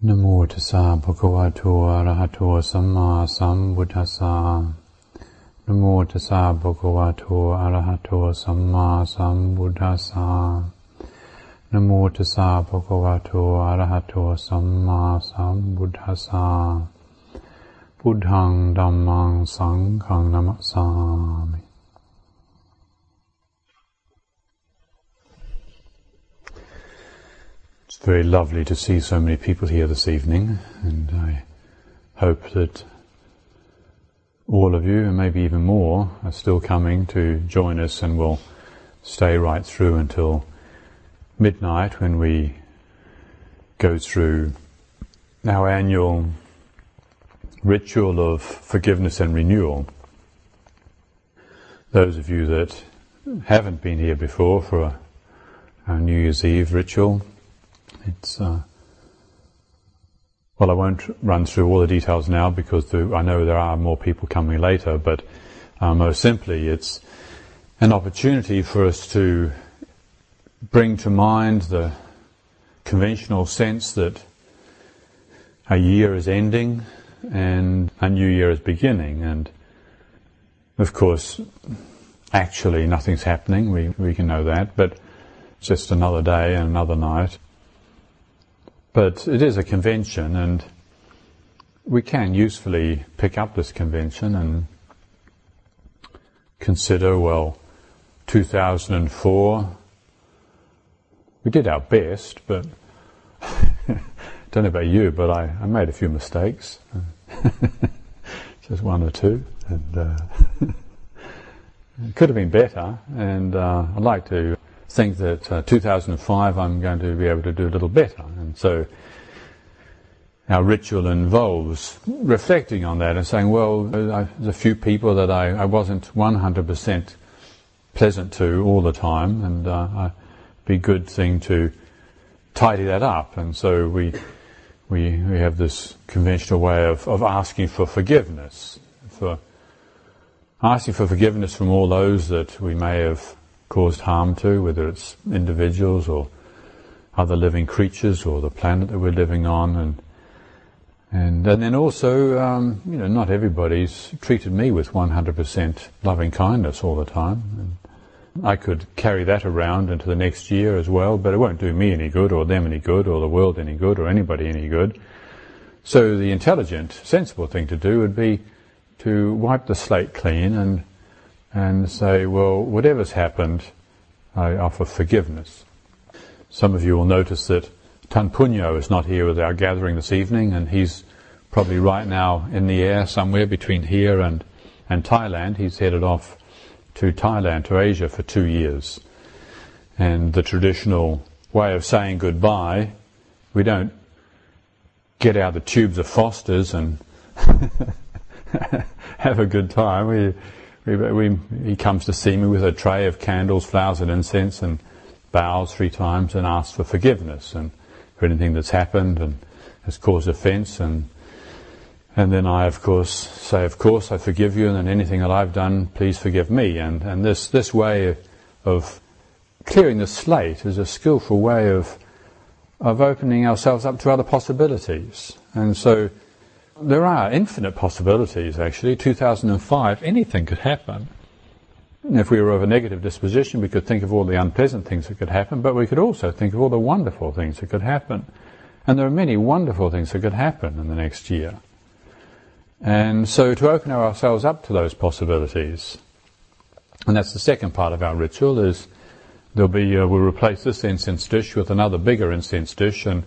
Namo tassa bhagavato arahato sammasambuddhassa. Namo tassa bhagavato arahato sammasambuddhassa. Namo tassa bhagavato arahato sammasambuddhassa. Buddhaṃ Dhammaṃ Sanghaṃ namasāmi. It's very lovely to see so many people here this evening, and I hope that all of you, and maybe even more, are still coming to join us and will stay right through until midnight when we go through our annual ritual of forgiveness and renewal. Those of you that haven't been here before for our New Year's Eve ritual, it's well, I won't run through all the details now because I know there are more people coming later, but most simply it's an opportunity for us to bring to mind the conventional sense that a year is ending and a new year is beginning, and of course actually nothing's happening, we can know that, but it's just another day and another night. But it is a convention, and we can usefully pick up this convention and consider, well, 2004 we did our best, but don't know about you, but I made a few mistakes, just one or two, and it could have been better, and I'd like to think that 2005 I'm going to be able to do a little better. And so our ritual involves reflecting on that and saying, well, there's a few people that I wasn't 100% pleasant to all the time, and it'd be a good thing to tidy that up. And so we have this conventional way of asking for forgiveness, from all those that we may have caused harm to, whether it's individuals or other living creatures or the planet that we're living on, and then also, not everybody's treated me with 100% loving kindness all the time. And I could carry that around into the next year as well, but it won't do me any good or them any good or the world any good or anybody any good. So the intelligent, sensible thing to do would be to wipe the slate clean and say, well, whatever's happened, I offer forgiveness. Some of you will notice that Tanpunyo is not here with our gathering this evening, and he's probably right now in the air somewhere between here and Thailand. He's headed off to Thailand, to Asia, for 2 years. And the traditional way of saying goodbye, we don't get out the tubes of Foster's and have a good time. He comes to see me with a tray of candles, flowers and incense, and bows 3 times and asks for forgiveness and for anything that's happened and has caused offence, and then I of course say, of course I forgive you, and then anything that I've done, please forgive me. And this way of clearing the slate is a skillful way of opening ourselves up to other possibilities. And so there are infinite possibilities, actually. 2005, anything could happen. And if we were of a negative disposition, we could think of all the unpleasant things that could happen, but we could also think of all the wonderful things that could happen. And there are many wonderful things that could happen in the next year. And so to open ourselves up to those possibilities, and that's the second part of our ritual, is we'll replace this incense dish with another bigger incense dish, and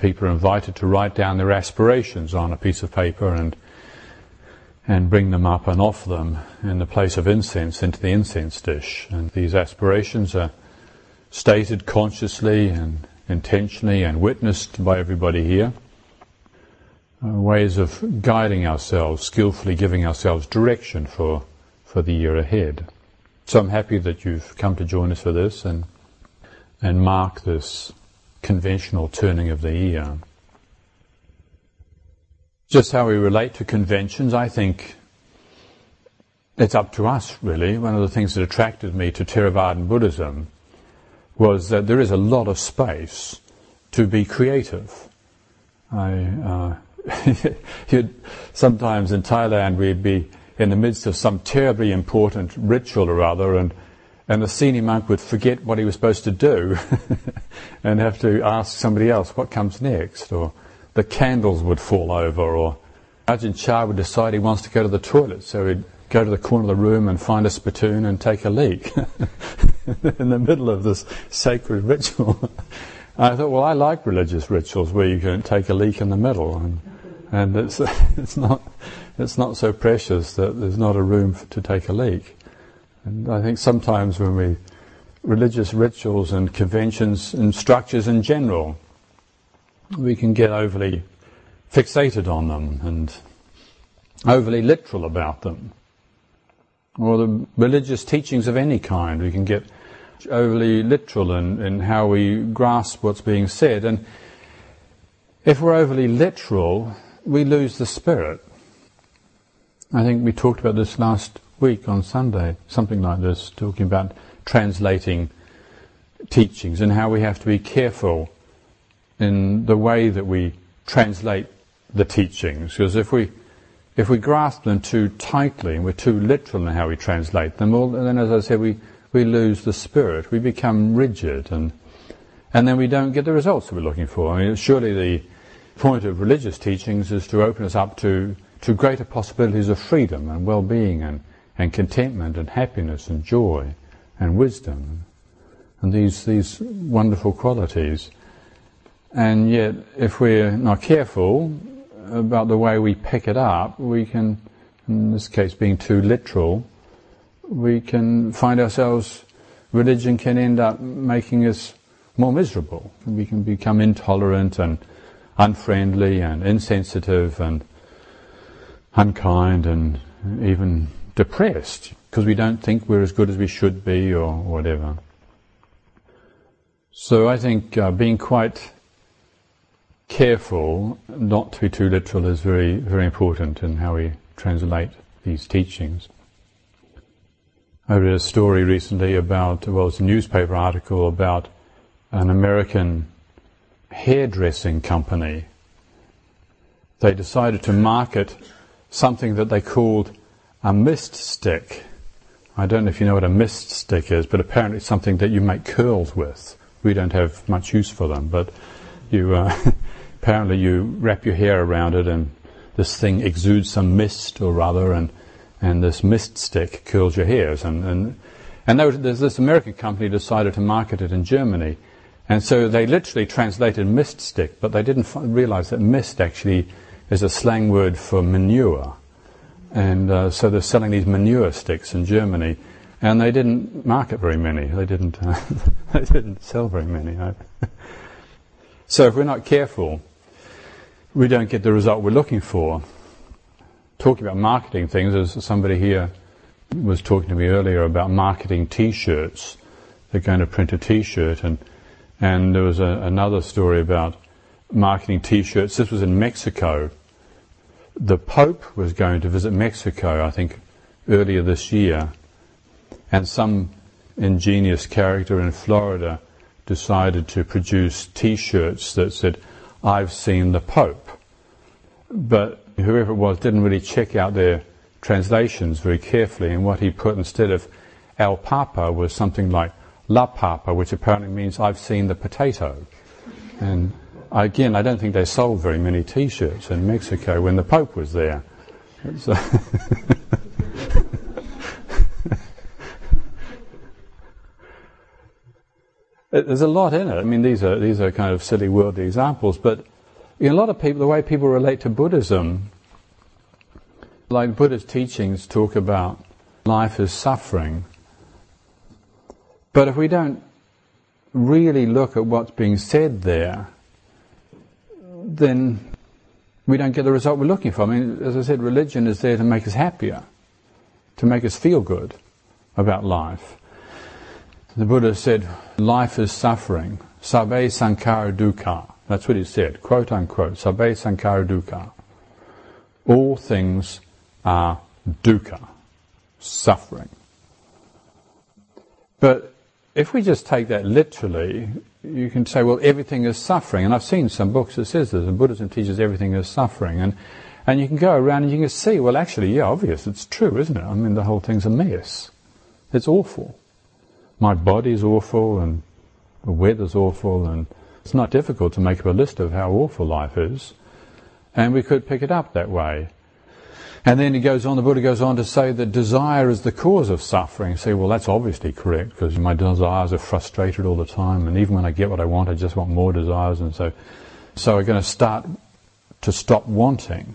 people are invited to write down their aspirations on a piece of paper and bring them up and offer them in the place of incense into the incense dish. And these aspirations are stated consciously and intentionally and witnessed by everybody here. Ways of guiding ourselves, skillfully giving ourselves direction for the year ahead. So I'm happy that you've come to join us for this and mark this conventional turning of the year. Just how we relate to conventions, I think it's up to us, really. One of the things that attracted me to Theravadan Buddhism was that there is a lot of space to be creative. Sometimes in Thailand we'd be in the midst of some terribly important ritual or other, and the senior monk would forget what he was supposed to do and have to ask somebody else what comes next, or the candles would fall over, or Ajahn Chah would decide he wants to go to the toilet, so he'd go to the corner of the room and find a spittoon and take a leak in the middle of this sacred ritual. I thought, well, I like religious rituals where you can take a leak in the middle, and it's not so precious that there's not a room to take a leak. And I think sometimes when we religious rituals and conventions and structures in general, we can get overly fixated on them and overly literal about them, or the religious teachings of any kind. We can get overly literal in how we grasp what's being said, and if we're overly literal, we lose the spirit. I think we talked about this last week on Sunday, something like this, talking about translating teachings and how we have to be careful in the way that we translate the teachings, because if we grasp them too tightly and we're too literal in how we translate them, well, then, as I said, we lose the spirit. We become rigid, and then we don't get the results that we're looking for. I mean, surely the point of religious teachings is to open us up to greater possibilities of freedom and well-being and contentment and happiness and joy and wisdom and these wonderful qualities. And yet, if we're not careful about the way we pick it up, we can, in this case being too literal, we can find ourselves, religion can end up making us more miserable. We can become intolerant and unfriendly and insensitive and unkind and even depressed because we don't think we're as good as we should be or whatever. So I think being quite careful not to be too literal is very, very important in how we translate these teachings. I read a story recently about, well, it's a newspaper article about an American hairdressing company. They decided to market something that they called a mist stick. I don't know if you know what a mist stick is, but apparently it's something that you make curls with. We don't have much use for them, but you apparently you wrap your hair around it and this thing exudes some mist or other, and this mist stick curls your hairs. And this American company decided to market it in Germany. And so they literally translated mist stick, but they didn't realize that mist actually is a slang word for manure. And so they're selling these manure sticks in Germany. And they didn't market very many. They didn't, they didn't sell very many. So if we're not careful, we don't get the result we're looking for. Talking about marketing things, as somebody here was talking to me earlier about marketing t-shirts. They're going to print a t-shirt, and there was another story about marketing t-shirts. This was in Mexico. The Pope was going to visit Mexico, I think, earlier this year, and some ingenious character in Florida decided to produce t-shirts that said, "I've seen the Pope." But whoever it was didn't really check out their translations very carefully, and what he put instead of "El Papa" was something like "La Papa," which apparently means "I've seen the potato." And again, I don't think they sold very many t-shirts in Mexico when the Pope was there. So there's a lot in it. I mean, these are kind of silly worldly examples, but in a lot of people, the way people relate to Buddhism, like Buddhist teachings talk about life as suffering, but if we don't really look at what's being said there, then we don't get the result we're looking for. I mean, as I said, religion is there to make us happier, to make us feel good about life. The Buddha said, "Life is suffering, Sabbe Sankhara Dukkha." That's what he said, quote unquote, Sabbe Sankhara Dukkha. All things are dukkha, suffering. But if we just take that literally, you can say, well, everything is suffering. And I've seen some books that says this, and Buddhism teaches everything is suffering. And you can go around and you can see, well, actually, yeah, obvious, it's true, isn't it? I mean, the whole thing's a mess. It's awful. My body's awful, and the weather's awful, and it's not difficult to make up a list of how awful life is. And we could pick it up that way. And then he goes on, the Buddha goes on to say that desire is the cause of suffering. You say, well, that's obviously correct, because my desires are frustrated all the time, and even when I get what I just want more desires, and so we're going to start to stop wanting.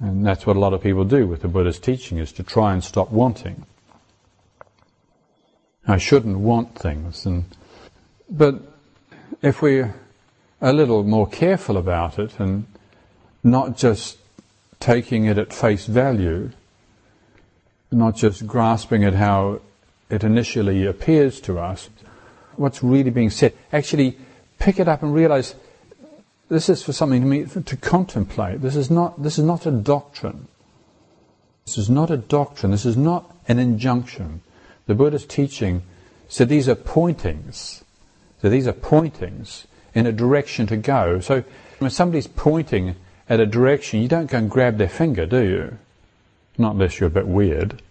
And that's what a lot of people do with the Buddha's teaching, is to try and stop wanting. I shouldn't want things. But if we're a little more careful about it, and not just taking it at face value, not just grasping at how it initially appears to us, what's really being said, actually pick it up and realize this is for something to contemplate. This is not a doctrine. This is not a doctrine. This is not an injunction. The Buddha's teaching said these are pointings. So these are pointings in a direction to go. So when somebody's pointing at a direction, you don't go and grab their finger, do you? Not unless you're a bit weird.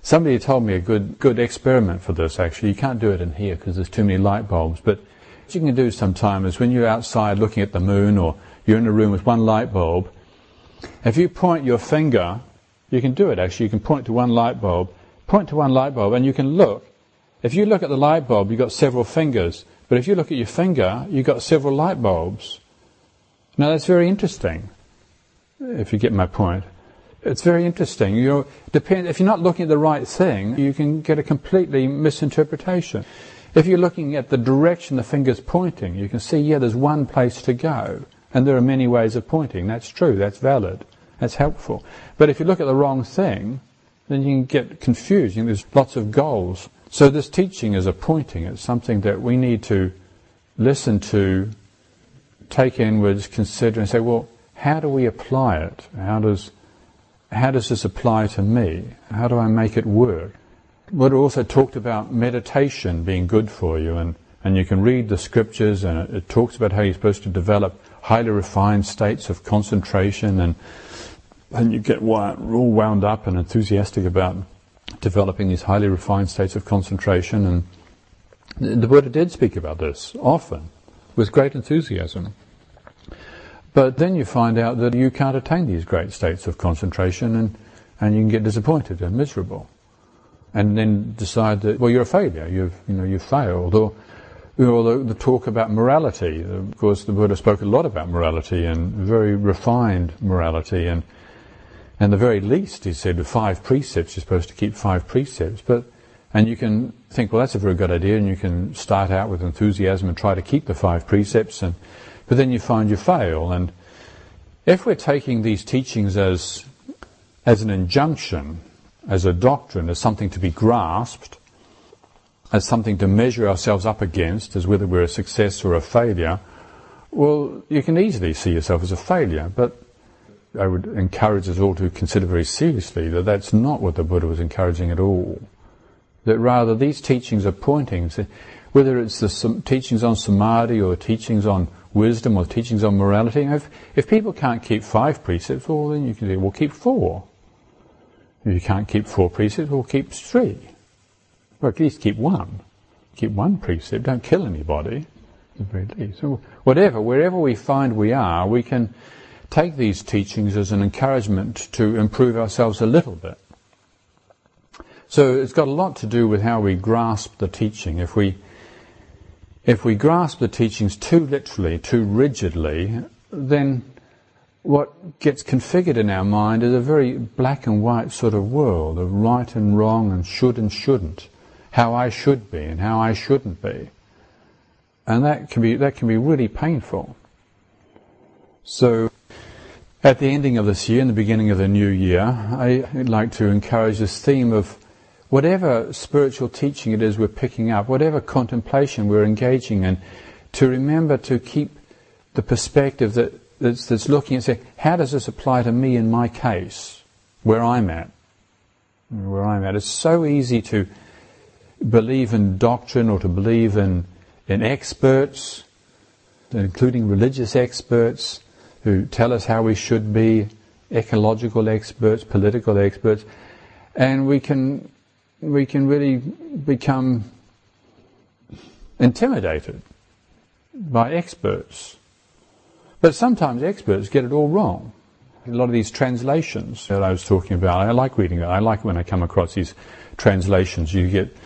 Somebody told me a good experiment for this, actually. You can't do it in here because there's too many light bulbs, but what you can do sometime is when you're outside looking at the moon, or you're in a room with one light bulb, if you point your finger, you can do it actually, you can point to one light bulb, and you can look. If you look at the light bulb, you've got several fingers, but if you look at your finger, you've got several light bulbs. Now that's very interesting, if you get my point. It's very interesting. If you're not looking at the right thing, you can get a completely misinterpretation. If you're looking at the direction the finger's pointing, you can see, yeah, there's one place to go, and there are many ways of pointing. That's true, that's valid, that's helpful. But if you look at the wrong thing, then you can get confused. There's lots of goals. So this teaching is a pointing. It's something that we need to listen to, take inwards, consider, and say, well, how do we apply it? How does this apply to me? How do I make it work? Buddha also talked about meditation being good for you, and you can read the scriptures, and it talks about how you're supposed to develop highly refined states of concentration, and you get all wound up and enthusiastic about developing these highly refined states of concentration, and the Buddha did speak about this often, with great enthusiasm. But then you find out that you can't attain these great states of concentration, and you can get disappointed and miserable, and then decide that, well, you're a failure, you've failed. Or the talk about morality. Of course, the Buddha spoke a lot about morality, and very refined morality, and the very least, he said, 5 precepts, you're supposed to keep 5 precepts. And you can think, well, that's a very good idea, and you can start out with enthusiasm and try to keep the 5 precepts, but then you find you fail. And if we're taking these teachings as an injunction, as a doctrine, as something to be grasped, as something to measure ourselves up against, as whether we're a success or a failure, well, you can easily see yourself as a failure. But I would encourage us all to consider very seriously that that's not what the Buddha was encouraging at all. That rather these teachings are pointings, whether it's the teachings on samadhi or teachings on wisdom or teachings on morality. If people can't keep 5 precepts, well, then you can say, well, keep 4. If you can't keep 4 precepts, well, keep 3. Or at least keep 1. Keep 1 precept. Don't kill anybody. At the very least. So wherever we find we are, we can take these teachings as an encouragement to improve ourselves a little bit. So it's got a lot to do with how we grasp the teaching. If we grasp the teachings too literally, too rigidly, then what gets configured in our mind is a very black and white sort of world of right and wrong and should and shouldn't, how I should be and how I shouldn't be. And that can be really painful. So at the ending of this year and the beginning of the new year, I'd like to encourage this theme of whatever spiritual teaching it is we're picking up, whatever contemplation we're engaging in, to remember to keep the perspective that's looking and saying, how does this apply to me in my case, where I'm at? It's so easy to believe in doctrine or to believe in experts, including religious experts who tell us how we should be, ecological experts, political experts, and we can really become intimidated by experts. But sometimes experts get it all wrong. A lot of these translations that I was talking about, I like reading that. I like when I come across these translations. You get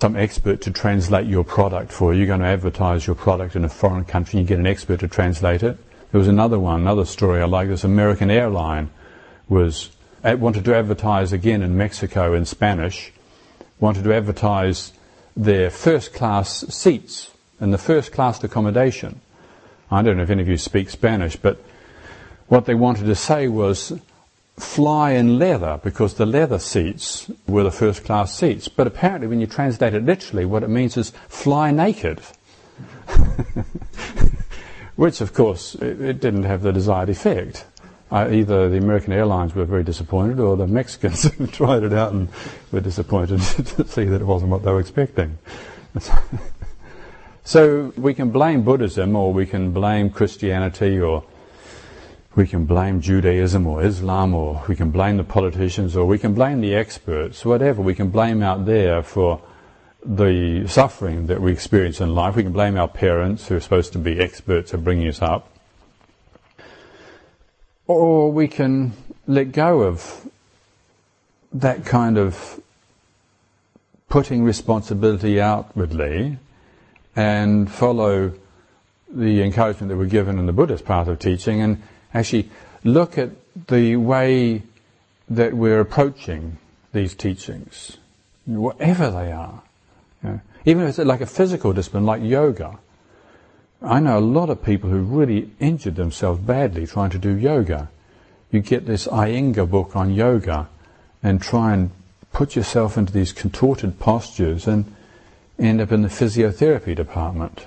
some expert to translate your product for you. You're going to advertise your product in a foreign country, you get an expert to translate it. There was another story I like. This American airline wanted to advertise again in Mexico in Spanish, wanted to advertise their first class seats and the first class accommodation. I don't know if any of you speak Spanish, but what they wanted to say was fly in leather, because the leather seats were the first class seats. But apparently when you translate it literally, what it means is fly naked. Which, of course, it didn't have the desired effect. Either the American Airlines were very disappointed, or the Mexicans who tried it out and were disappointed to see that it wasn't what they were expecting. So we can blame Buddhism, or we can blame Christianity, or we can blame Judaism or Islam, or we can blame the politicians, or we can blame the experts, whatever we can blame out there for the suffering that we experience in life. We can blame our parents, who are supposed to be experts at bringing us up. Or we can let go of that kind of putting responsibility outwardly and follow the encouragement that we're given in the Buddhist path of teaching, and actually look at the way that we're approaching these teachings, whatever they are. You know, even if it's like a physical discipline, like yoga. I know a lot of people who really injured themselves badly trying to do yoga. You get this Iyengar book on yoga and try and put yourself into these contorted postures and end up in the physiotherapy department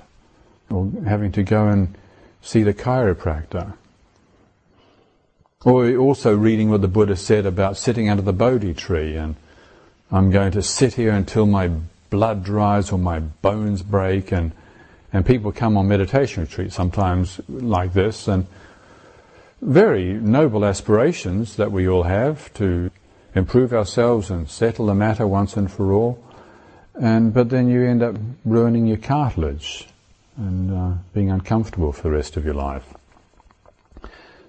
or having to go and see the chiropractor. Or also reading what the Buddha said about sitting under the Bodhi tree, and I'm going to sit here until my blood dries or my bones break, and people come on meditation retreats sometimes like this, and very noble aspirations that we all have to improve ourselves and settle the matter once and for all. But then you end up ruining your cartilage and being uncomfortable for the rest of your life.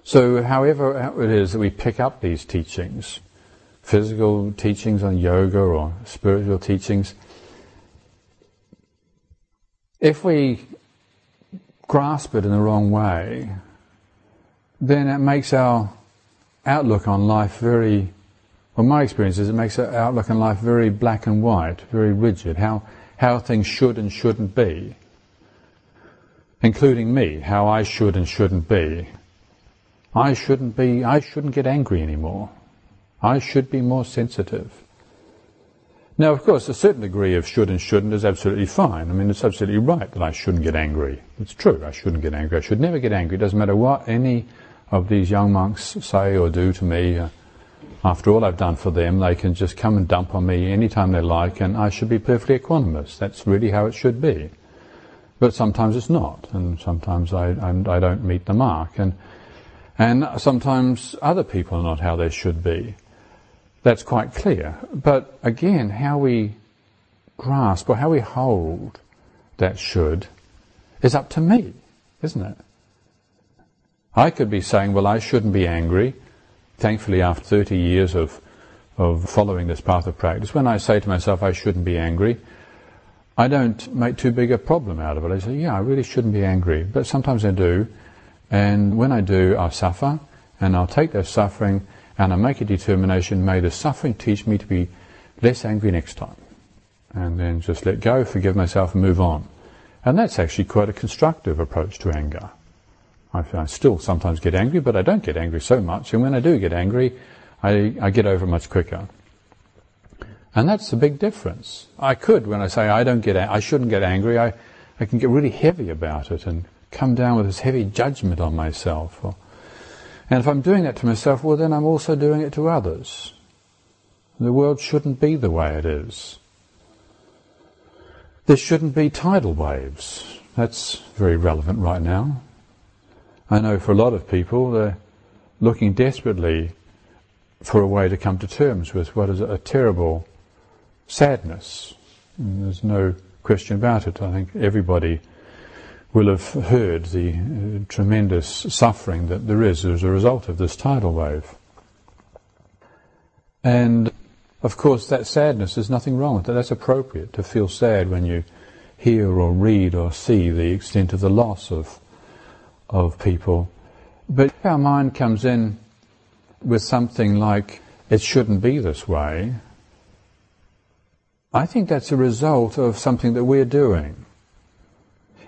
So however it is that we pick up these teachings, physical teachings on yoga or spiritual teachings, if we grasp it in the wrong way, then it makes our outlook on life very, well, my experience is it makes our outlook on life very black and white, very rigid, how things should and shouldn't be, including me, how I should and shouldn't be. I shouldn't get angry anymore. I should be more sensitive. Now, of course, a certain degree of should and shouldn't is absolutely fine. I mean, it's absolutely right that I shouldn't get angry. It's true, I shouldn't get angry. I should never get angry. It doesn't matter what any of these young monks say or do to me. After all I've done for them, they can just come and dump on me anytime they like, and I should be perfectly equanimous. That's really how it should be. But sometimes it's not, and sometimes I don't meet the mark. And sometimes other people are not how they should be. That's quite clear. But again, how we grasp or how we hold that should is up to me, isn't it? I could be saying, well, I shouldn't be angry. Thankfully, after 30 years of following this path of practice, when I say to myself, I shouldn't be angry, I don't make too big a problem out of it. I say, yeah, I really shouldn't be angry. But sometimes I do. And when I do, I suffer, and I'll take that suffering, and I make a determination, may the suffering teach me to be less angry next time. And then just let go, forgive myself, and move on. And that's actually quite a constructive approach to anger. I still sometimes get angry, but I don't get angry so much. And when I do get angry, I get over it much quicker. And that's the big difference. I could, when I say I shouldn't get angry, I can get really heavy about it and come down with this heavy judgment on myself. And if I'm doing that to myself, well, then I'm also doing it to others. The world shouldn't be the way it is. There shouldn't be tidal waves. That's very relevant right now. I know for a lot of people, they're looking desperately for a way to come to terms with what is a terrible sadness. And there's no question about it. I think everybody will have heard the tremendous suffering that there is as a result of this tidal wave. And of course that sadness, there's nothing wrong with it. That's appropriate to feel sad when you hear or read or see the extent of the loss of people. But our mind comes in with something like, it shouldn't be this way. I think that's a result of something that we're doing.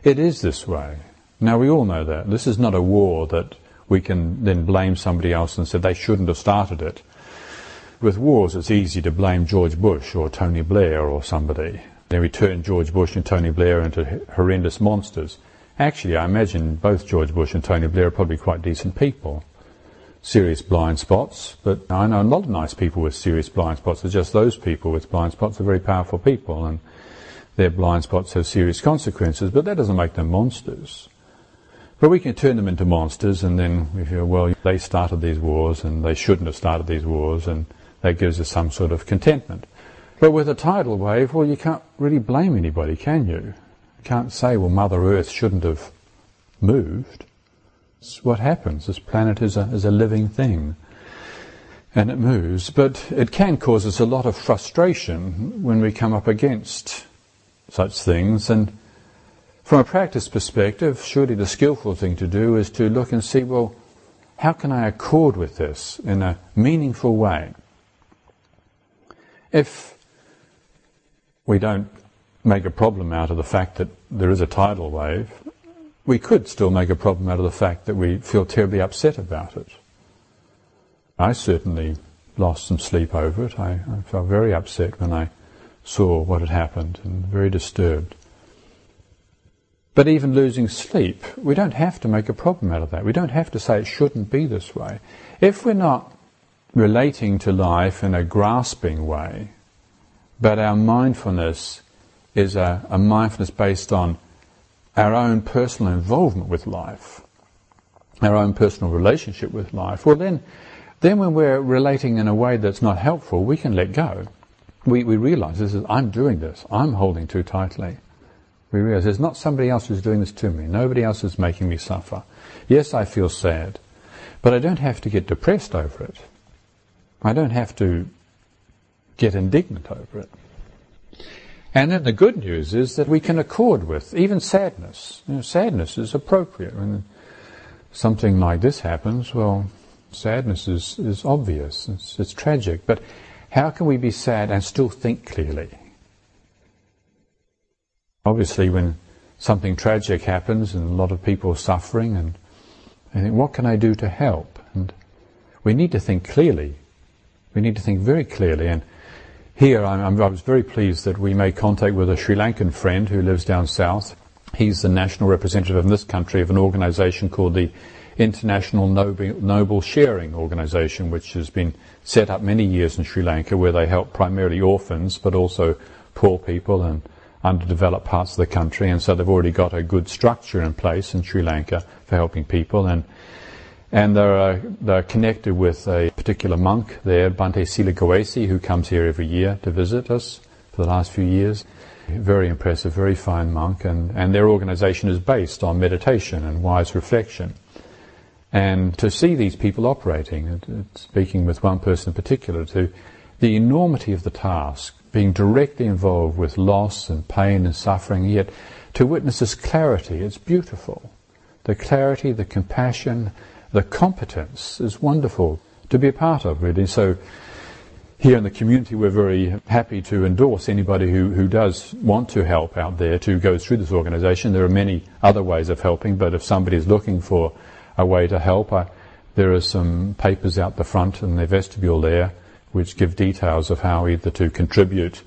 It is this way. Now we all know that. This is not a war that we can then blame somebody else and say they shouldn't have started it. With wars it's easy to blame George Bush or Tony Blair or somebody. Then we turn George Bush and Tony Blair into horrendous monsters. Actually, I imagine both George Bush and Tony Blair are probably quite decent people. Serious blind spots, but I know a lot of nice people with serious blind spots. It's just those people with blind spots are very powerful people, and their blind spots have serious consequences, but that doesn't make them monsters. But we can turn them into monsters, and then we feel, well, they started these wars, and they shouldn't have started these wars, and that gives us some sort of contentment. But with a tidal wave, well, you can't really blame anybody, can you? You can't say, well, Mother Earth shouldn't have moved. What happens? This planet is a living thing, and it moves, but it can cause us a lot of frustration when we come up against such things. And from a practice perspective, surely the skillful thing to do is to look and see, well, how can I accord with this in a meaningful way? If we don't make a problem out of the fact that there is a tidal wave, we could still make a problem out of the fact that we feel terribly upset about it. I certainly lost some sleep over it. I felt very upset when I saw what had happened and very disturbed. But even losing sleep, we don't have to make a problem out of that. We don't have to say it shouldn't be this way. If we're not relating to life in a grasping way, but our mindfulness is a mindfulness based on our own personal involvement with life, our own personal relationship with life, well then when we're relating in a way that's not helpful, we can let go. We realize this is, I'm doing this, I'm holding too tightly. We realize there's not somebody else who's doing this to me, nobody else is making me suffer. Yes, I feel sad, but I don't have to get depressed over it. I don't have to get indignant over it. And then the good news is that we can accord with even sadness. You know, sadness is appropriate. When something like this happens, well, sadness is obvious. It's tragic. But how can we be sad and still think clearly? Obviously, when something tragic happens and a lot of people are suffering, and I think, what can I do to help? And we need to think clearly. We need to think very clearly. And here, I was very pleased that we made contact with a Sri Lankan friend who lives down south. He's the national representative in this country of an organization called the International Noble Sharing Organization, which has been set up many years in Sri Lanka, where they help primarily orphans, but also poor people and underdeveloped parts of the country. And so they've already got a good structure in place in Sri Lanka for helping people. And they're connected with a particular monk there, Bhante Silikawesi, who comes here every year to visit us for the last few years. Very impressive, very fine monk, and their organization is based on meditation and wise reflection. And to see these people operating, speaking with one person in particular, to the enormity of the task, being directly involved with loss and pain and suffering, yet to witness this clarity, it's beautiful. The clarity, the compassion, the competence is wonderful to be a part of, really. So here in the community, we're very happy to endorse anybody who does want to help out there to go through this organization. There are many other ways of helping, but if somebody is looking for a way to help, there are some papers out the front in the vestibule there which give details of how either to contribute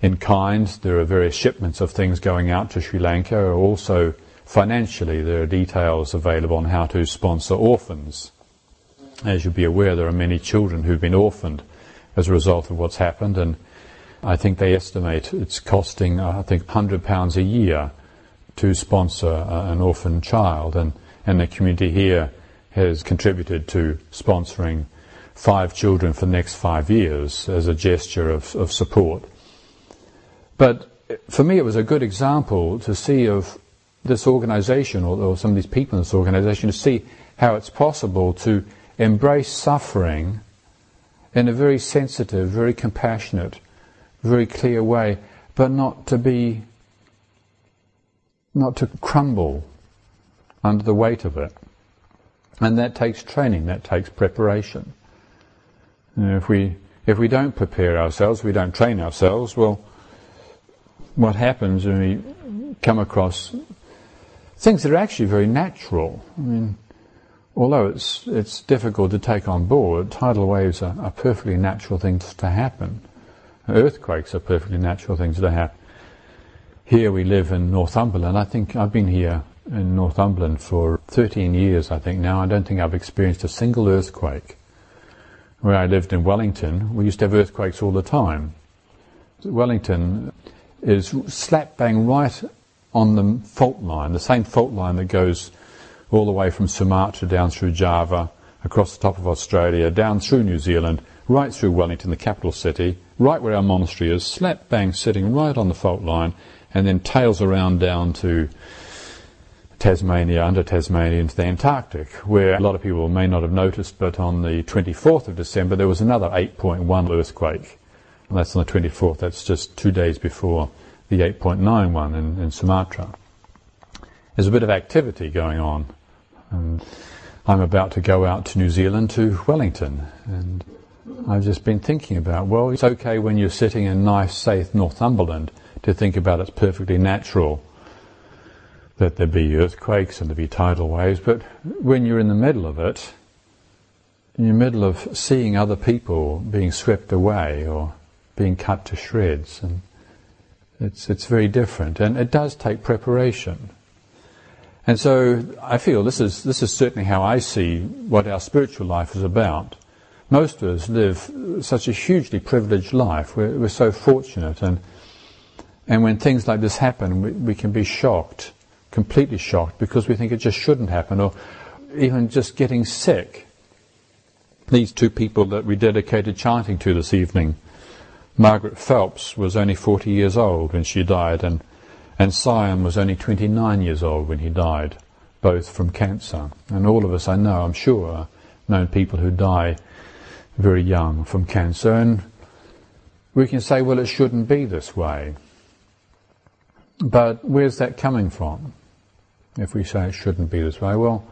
in kind. There are various shipments of things going out to Sri Lanka, or also financially, there are details available on how to sponsor orphans. As you'll be aware, there are many children who've been orphaned as a result of what's happened, and I think they estimate it's costing, I think, £100 a year to sponsor an orphan child. And the community here has contributed to sponsoring 5 children for the next 5 years as a gesture of support. But for me, it was a good example to see of this organization, or some of these people in this organization, to see how it's possible to embrace suffering in a very sensitive, very compassionate, very clear way, but not to crumble under the weight of it. And that takes training, that takes preparation. You know, if we don't prepare ourselves, we don't train ourselves, well, what happens when we come across things that are actually very natural? I mean, although it's difficult to take on board, tidal waves are perfectly natural things to happen. Earthquakes are perfectly natural things to happen. Here we live in Northumberland. I think I've been here in Northumberland for 13 years, I think now. I don't think I've experienced a single earthquake. Where I lived in Wellington, we used to have earthquakes all the time. Wellington is slap bang right on the fault line, the same fault line that goes all the way from Sumatra down through Java, across the top of Australia, down through New Zealand, right through Wellington, the capital city, right where our monastery is, slap bang sitting right on the fault line, and then tails around down to Tasmania, under Tasmania into the Antarctic, where a lot of people may not have noticed, but on the 24th of December there was another 8.1 earthquake. And that's on the 24th, that's just 2 days before the 8.9 one in Sumatra. There's a bit of activity going on, and I'm about to go out to New Zealand, to Wellington, and I've just been thinking about, well, it's okay when you're sitting in nice, safe Northumberland to think about it's perfectly natural that there be earthquakes and there be tidal waves, but when you're in the middle of it, in the middle of seeing other people being swept away or being cut to shreds, and it's very different, and it does take preparation. And so I feel this is certainly how I see what our spiritual life is about. Most of us live such a hugely privileged life. We're so fortunate, and when things like this happen, we can be shocked, completely shocked, because we think it just shouldn't happen, or even just getting sick. These 2 people that we dedicated chanting to this evening, Margaret Phelps was only 40 years old when she died, and Siam was only 29 years old when he died, both from cancer. And all of us, I know, I'm sure, known people who die very young from cancer, and we can say, well, it shouldn't be this way. But where's that coming from? If we say it shouldn't be this way, well,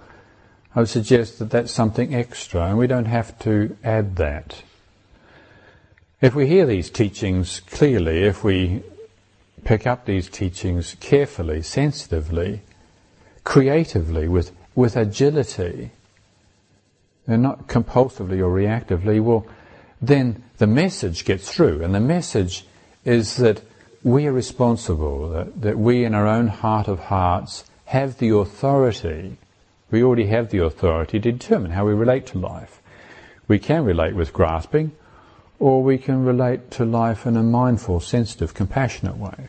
I would suggest that that's something extra, and we don't have to add that. If we hear these teachings clearly, if we pick up these teachings carefully, sensitively, creatively, with agility, and not compulsively or reactively, well, then the message gets through. And the message is that we are responsible, that we in our own heart of hearts have the authority, we already have the authority to determine how we relate to life. We can relate with grasping, or we can relate to life in a mindful, sensitive, compassionate way.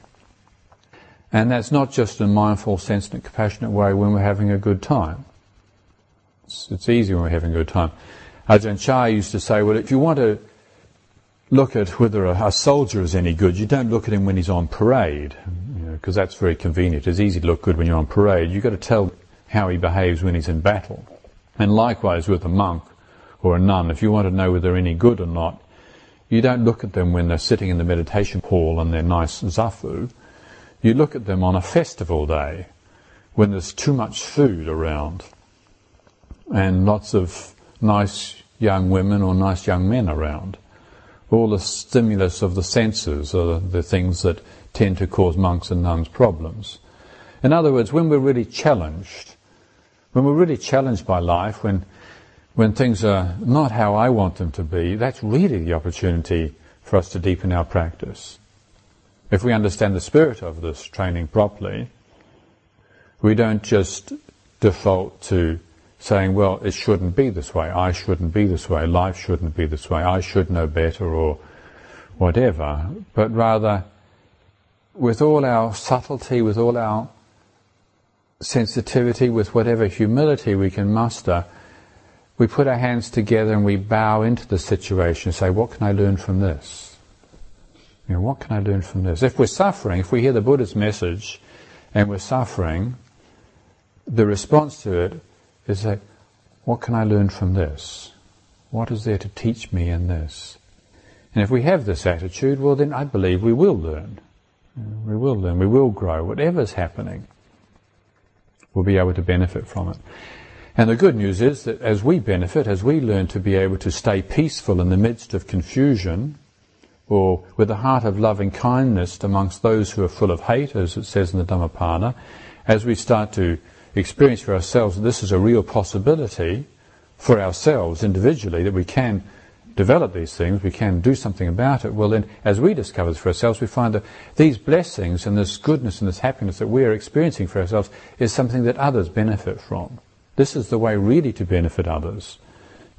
And that's not just a mindful, sensitive, compassionate way when we're having a good time. It's easy when we're having a good time. Ajahn Chah used to say, well, if you want to look at whether a soldier is any good, you don't look at him when he's on parade, because that's very convenient. It's easy to look good when you're on parade. You've got to tell how he behaves when he's in battle. And likewise with a monk or a nun, if you want to know whether they're any good or not, you don't look at them when they're sitting in the meditation hall and they're nice zafu. You look at them on a festival day when there's too much food around and lots of nice young women or nice young men around. All the stimulus of the senses are the things that tend to cause monks and nuns problems. In other words, when we're really challenged by life, when things are not how I want them to be, that's really the opportunity for us to deepen our practice. If we understand the spirit of this training properly, we don't just default to saying, well, it shouldn't be this way, I shouldn't be this way, life shouldn't be this way, I should know better, or whatever, but rather with all our subtlety, with all our sensitivity, with whatever humility we can muster, we put our hands together and we bow into the situation and say, what can I learn from this? You know, what can I learn from this? If we're suffering, if we hear the Buddha's message and we're suffering, the response to it is that, what can I learn from this? What is there to teach me in this? And if we have this attitude, well then I believe we will learn. We will learn, we will grow. Whatever's happening, we'll be able to benefit from it. And the good news is that as we benefit, as we learn to be able to stay peaceful in the midst of confusion, or with a heart of loving kindness amongst those who are full of hate, as it says in the Dhammapada, as we start to experience for ourselves that this is a real possibility for ourselves individually, that we can develop these things, we can do something about it, well then, as we discover this for ourselves, we find that these blessings and this goodness and this happiness that we are experiencing for ourselves is something that others benefit from. This is the way really to benefit others.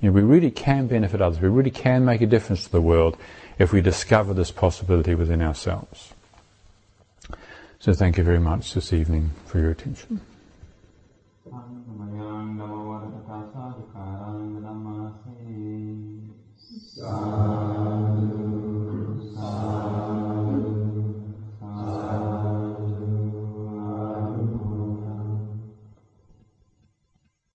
You know, we really can benefit others, we really can make a difference to the world if we discover this possibility within ourselves. So thank you very much this evening for your attention.